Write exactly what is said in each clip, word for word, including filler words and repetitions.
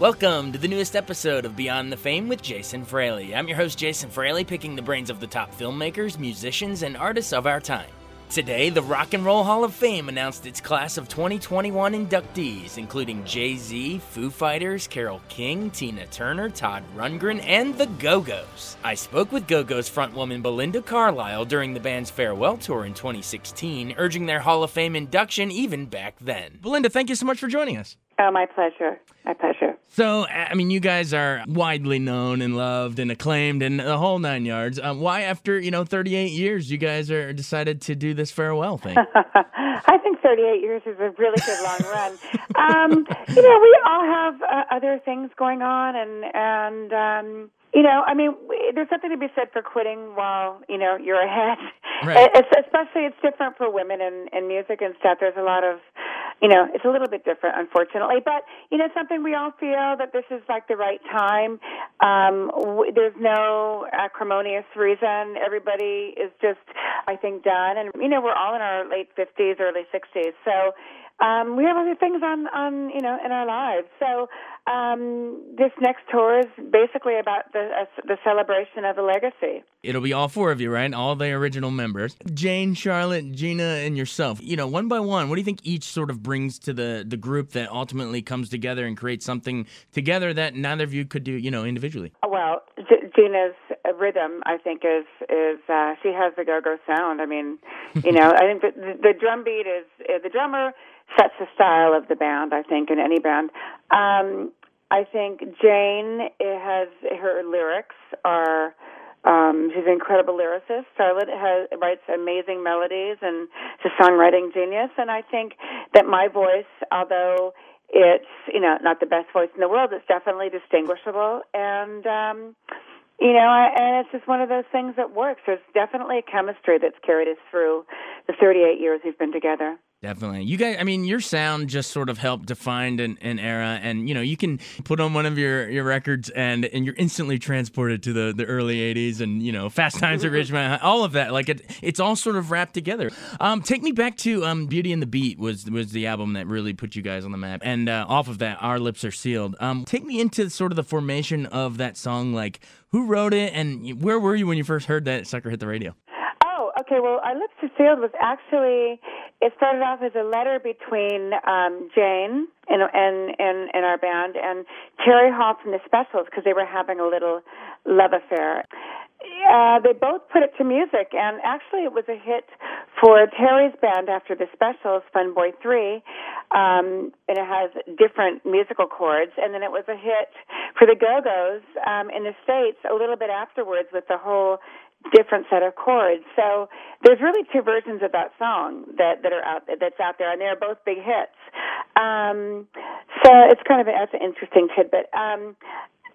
Welcome to the newest episode of Beyond the Fame with Jason Fraley. I'm your host, Jason Fraley, picking the brains of the top filmmakers, musicians, and artists of our time. Today, the Rock and Roll Hall of Fame announced its class of twenty twenty-one inductees, including Jay-Z, Foo Fighters, Carole King, Tina Turner, Todd Rundgren, and the Go-Go's. I spoke with Go-Go's frontwoman Belinda Carlisle during the band's farewell tour in twenty sixteen, urging their Hall of Fame induction even back then. Belinda, thank you so much for joining us. Oh, my pleasure. My pleasure. So, I mean, you guys are widely known and loved and acclaimed and the whole nine yards. Um, why, after, you know, thirty-eight years, you guys are decided to do this farewell thing? I think thirty-eight years is a really good long run. Um, you know, we all have uh, other things going on, and, and um, you know, I mean, we, there's something to be said for quitting while, you know, you're ahead. Right. It's, especially it's different for women in, in music and stuff. There's a lot of... You know, it's a little bit different, unfortunately. But, you know, something we all feel that this is, like, the right time. Um, w- there's no acrimonious reason. Everybody is just, I think, done. And, you know, we're all in our late fifties, early sixties. So um, we have other things on, on, you know, in our lives. So um, this next tour is basically about the uh, the celebration of the legacy. It'll be all four of you, right? All the original members. Jane, Charlotte, Gina, and yourself. You know, one by one, what do you think each sort of brings to the, the group that ultimately comes together and creates something together that neither of you could do, you know, individually? Well, G- Gina's rhythm, I think, is, is uh, she has the go-go sound. I mean, you know, I think the, the drum beat is, uh, the drummer sets the style of the band, I think, in any band. Um, I think Jane has, her lyrics are... Um, she's an incredible lyricist. Charlotte has, writes amazing melodies, and she's a songwriting genius. And I think that my voice, although it's, you know, not the best voice in the world, it's definitely distinguishable. And, um, you know, I, and it's just one of those things that works. There's definitely a chemistry that's carried us through the thirty-eight years we've been together. Definitely. You guys, I mean, your sound just sort of helped define an, an era, and, you know, you can put on one of your, your records and, and you're instantly transported to the, the early eighties and, you know, Fast Times at Ridgemont High, all of that. Like, it, it's all sort of wrapped together. Um, take me back to um, Beauty and the Beat was was the album that really put you guys on the map, and uh, off of that, Our Lips Are Sealed. Um, take me into sort of the formation of that song, like, who wrote it, and where were you when you first heard that sucker hit the radio? Okay, well, Our Lips Are Sealed was actually, it started off as a letter between um, Jane and, and, and, and our band and Terry Hall from the Specials, because they were having a little love affair. Uh, they both put it to music, and actually it was a hit for Terry's band after the Specials, Fun Boy three, um, and it has different musical chords, and then it was a hit for the Go-Go's um, in the States a little bit afterwards with the whole different set of chords. So there's really two versions of that song that, that are out that's out there, and they're both big hits. Um, so it's kind of an, that's an interesting tidbit. Um,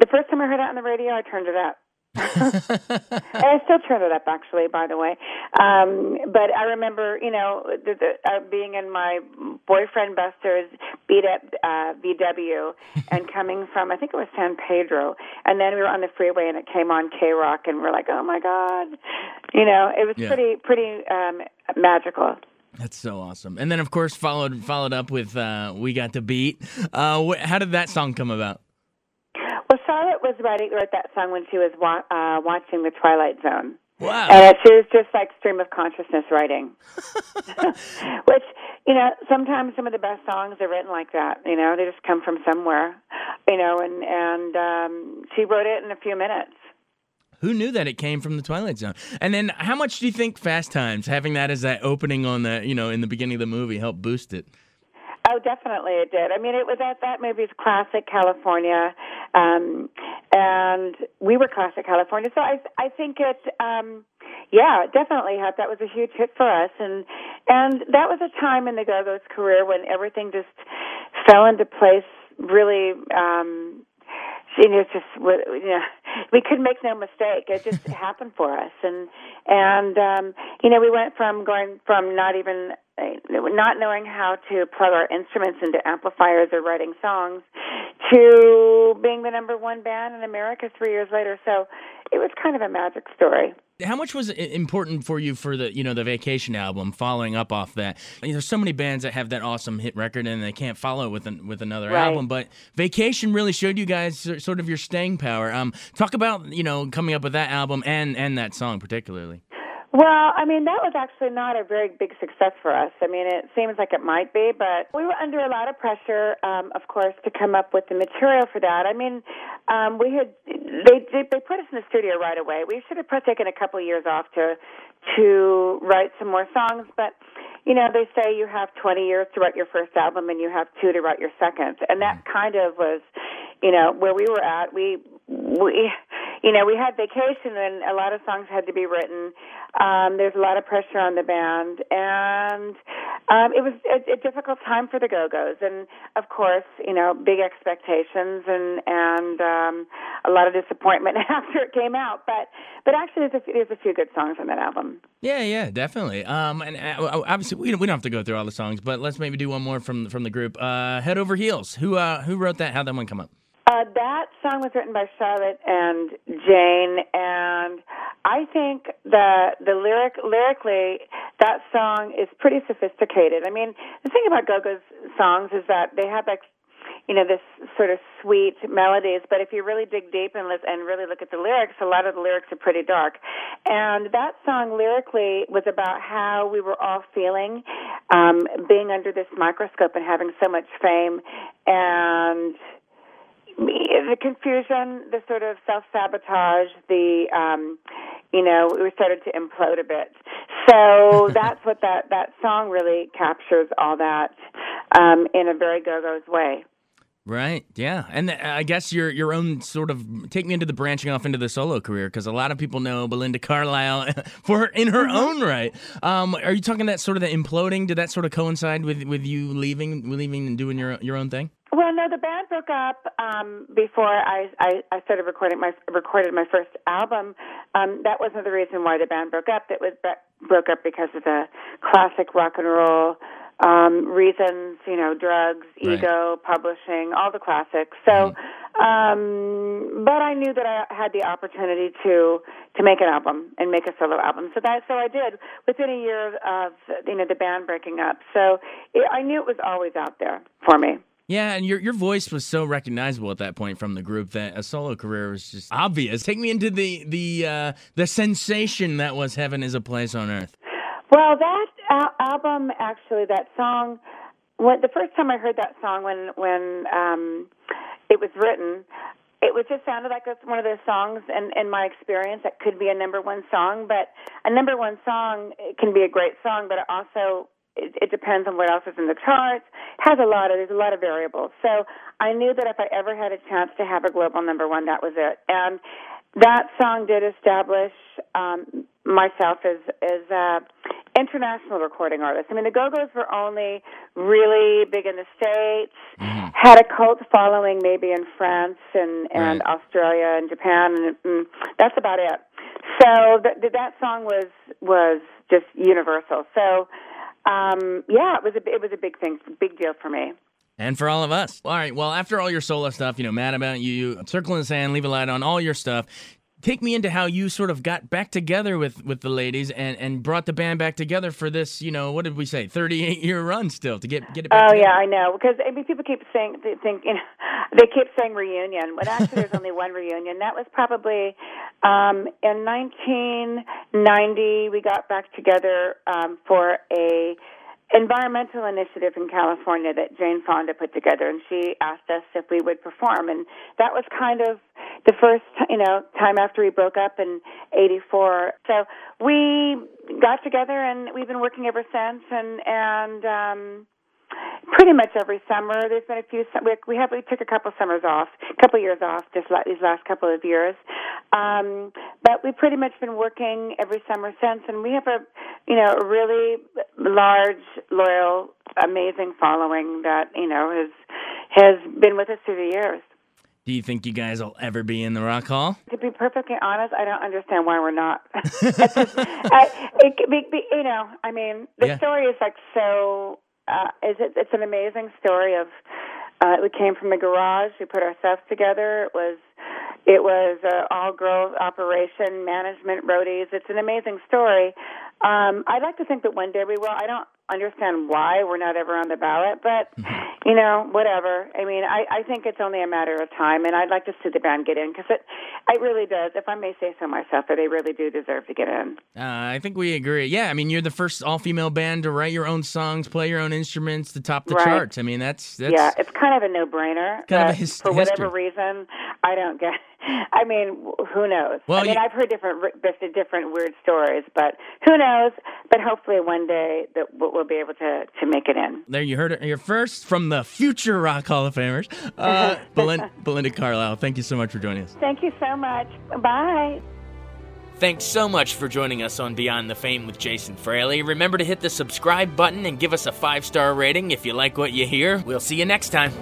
the first time I heard it on the radio, I turned it up. And I still turn it up, actually, by the way. Um, but I remember, you know, the, the, uh, being in my boyfriend Buster's beat-up uh, V W and coming from, I think it was San Pedro, and then we were on the freeway and it came on K-Rock and we're like, oh, my God. You know, it was yeah. pretty pretty um, magical. That's so awesome. And then, of course, followed followed up with uh, We Got the Beat. Uh, wh- how did that song come about? Well, Charlotte was writing, wrote that song when she was wa- uh, watching The Twilight Zone. Wow. And she was just like stream of consciousness writing. Which, you know, sometimes some of the best songs are written like that, you know. They just come from somewhere, you know, and, and um, she wrote it in a few minutes. Who knew that it came from The Twilight Zone? And then how much do you think Fast Times, having that as that opening on the, you know, in the beginning of the movie, helped boost it? Oh, definitely it did. I mean, it was that that movie's classic California, um, and we were classic California. So I I think it, um, yeah, definitely had, that was a huge hit for us, and and that was a time in the Go-Go's career when everything just fell into place. Really, um, you know, just you know, we could make no mistake. It just happened for us, and and um, you know, we went from going from not even. not knowing how to plug our instruments into amplifiers or writing songs to being the number one band in America three years later. So it was kind of a magic story. How much was it important for you for the, you know, the Vacation album, following up off that? I mean, there's so many bands that have that awesome hit record and they can't follow with an, with another right. album, but Vacation really showed you guys sort of your staying power. Um, talk about, you know, coming up with that album and, and that song particularly. Well, I mean, that was actually not a very big success for us. I mean, it seems like it might be, but we were under a lot of pressure, um, of course, to come up with the material for that. I mean, um, we had they they put us in the studio right away. We should have taken a couple of years off to to write some more songs, but you know, they say you have twenty years to write your first album and you have two to write your second, and that kind of was, you know, where we were at. We we. You know, we had Vacation, and a lot of songs had to be written. Um, there's a lot of pressure on the band, and um, it was a, a difficult time for the Go-Go's, and of course, you know, big expectations and and um, a lot of disappointment after it came out. But but actually, there's a, there's a few good songs on that album. Yeah, yeah, definitely. Um, and uh, obviously, we don't have to go through all the songs, but let's maybe do one more from from the group. Uh, Head Over Heels. Who uh, who wrote that? How'd that one come up? Uh, that song was written by Charlotte and Jane, and I think the the lyric lyrically that song is pretty sophisticated. I mean, the thing about Go-Go's songs is that they have like, you know, this sort of sweet melodies, but if you really dig deep and and really look at the lyrics, a lot of the lyrics are pretty dark. And that song lyrically was about how we were all feeling, um, being under this microscope and having so much fame and. The confusion, the sort of self-sabotage, the, um, you know, we started to implode a bit. So that's what that, that song really captures all that um, in a very Go-Go's way. Right, yeah. And th- I guess your your own sort of, take me into the branching off into the solo career, because a lot of people know Belinda Carlisle for her, in her own right. Um, are you talking that sort of the imploding, did that sort of coincide with, with you leaving leaving and doing your your own thing? Well, no, the band broke up um, before I, I, I started recording my recorded my first album. Um, that wasn't the reason why the band broke up. It was be- broke up because of the classic rock and roll um, reasons, you know, drugs, right. ego, publishing, all the classics. So, um, but I knew that I had the opportunity to to make an album and make a solo album. So that so I did within a year of you know the band breaking up. So it, I knew it was always out there for me. Yeah, and your your voice was so recognizable at that point from the group that a solo career was just obvious. Take me into the the uh, the sensation that was Heaven is a Place on Earth. Well, that al- album, actually, that song, when, the first time I heard that song when, when um, it was written, it was just sounded like one of those songs, in, in my experience, that could be a number one song. But a number one song can be a great song, but it also... It, it depends on what else is in the charts. Has a lot of there's a lot of variables. So I knew that if I ever had a chance to have a global number one, that was it. And that song did establish um, myself as as a international recording artist. I mean, the Go-Go's were only really big in the States, mm-hmm. had a cult following maybe in France and and right. Australia and Japan, and, and that's about it. So th- that song was was just universal. So. Um, yeah, it was a it was a big thing, big deal for me, and for all of us. All right, well, after all your solo stuff, you know, Mad About You, Circle in the Sand, Leave a Light On, all your stuff. Take me into how you sort of got back together with, with the ladies and, and brought the band back together for this, you know, what did we say, thirty-eight year run still to get get it back. Oh together. Yeah, I know, because I mean, people keep saying they think you know, they keep saying reunion, but actually there's only one reunion. That was probably um, in nineteen ninety. We got back together um, for a. environmental initiative in California that Jane Fonda put together, and she asked us if we would perform, and that was kind of the first, you know, time after we broke up in eighty-four. So we got together, and we've been working ever since, and and um, Pretty much every summer. There's been a few. We have we took a couple summers off, a couple years off, just like these last couple of years. Um, but we've pretty much been working every summer since, and we have a, you know, a really large, loyal, amazing following that, you know, has has been with us through the years. Do you think you guys will ever be in the Rock Hall? To be perfectly honest, I don't understand why we're not. It's just, I, it, it, you know, I mean, the yeah. story is like so. Uh, is it, it's an amazing story of. Uh, we came from the garage. We put our stuff together. It was, it was an all-girls operation, management, roadies. It's an amazing story. Um, I'd like to think that one day we will. I don't understand why we're not ever on the ballot, but, you know, whatever. I mean, I, I think it's only a matter of time, and I'd like to see the band get in, because it, it really does, if I may say so myself, that they really do deserve to get in. Uh, I think we agree. Yeah, I mean, you're the first all-female band to write your own songs, play your own instruments, to top the right. charts. I mean, that's... that's... Yeah, it's kind of a no-brainer. Kind of a his- for whatever history. reason, I don't get... I mean, who knows? Well, I mean, you... I've heard different different weird stories, but who knows? But hopefully one day that we'll be able to, to make it in. There, you heard it here first from the future Rock Hall of Famers, uh, Belinda, Belinda Carlisle. Thank you so much for joining us. Thank you so much. Bye. Thanks so much for joining us on Beyond the Fame with Jason Fraley. Remember to hit the subscribe button and give us a five-star rating if you like what you hear. We'll see you next time.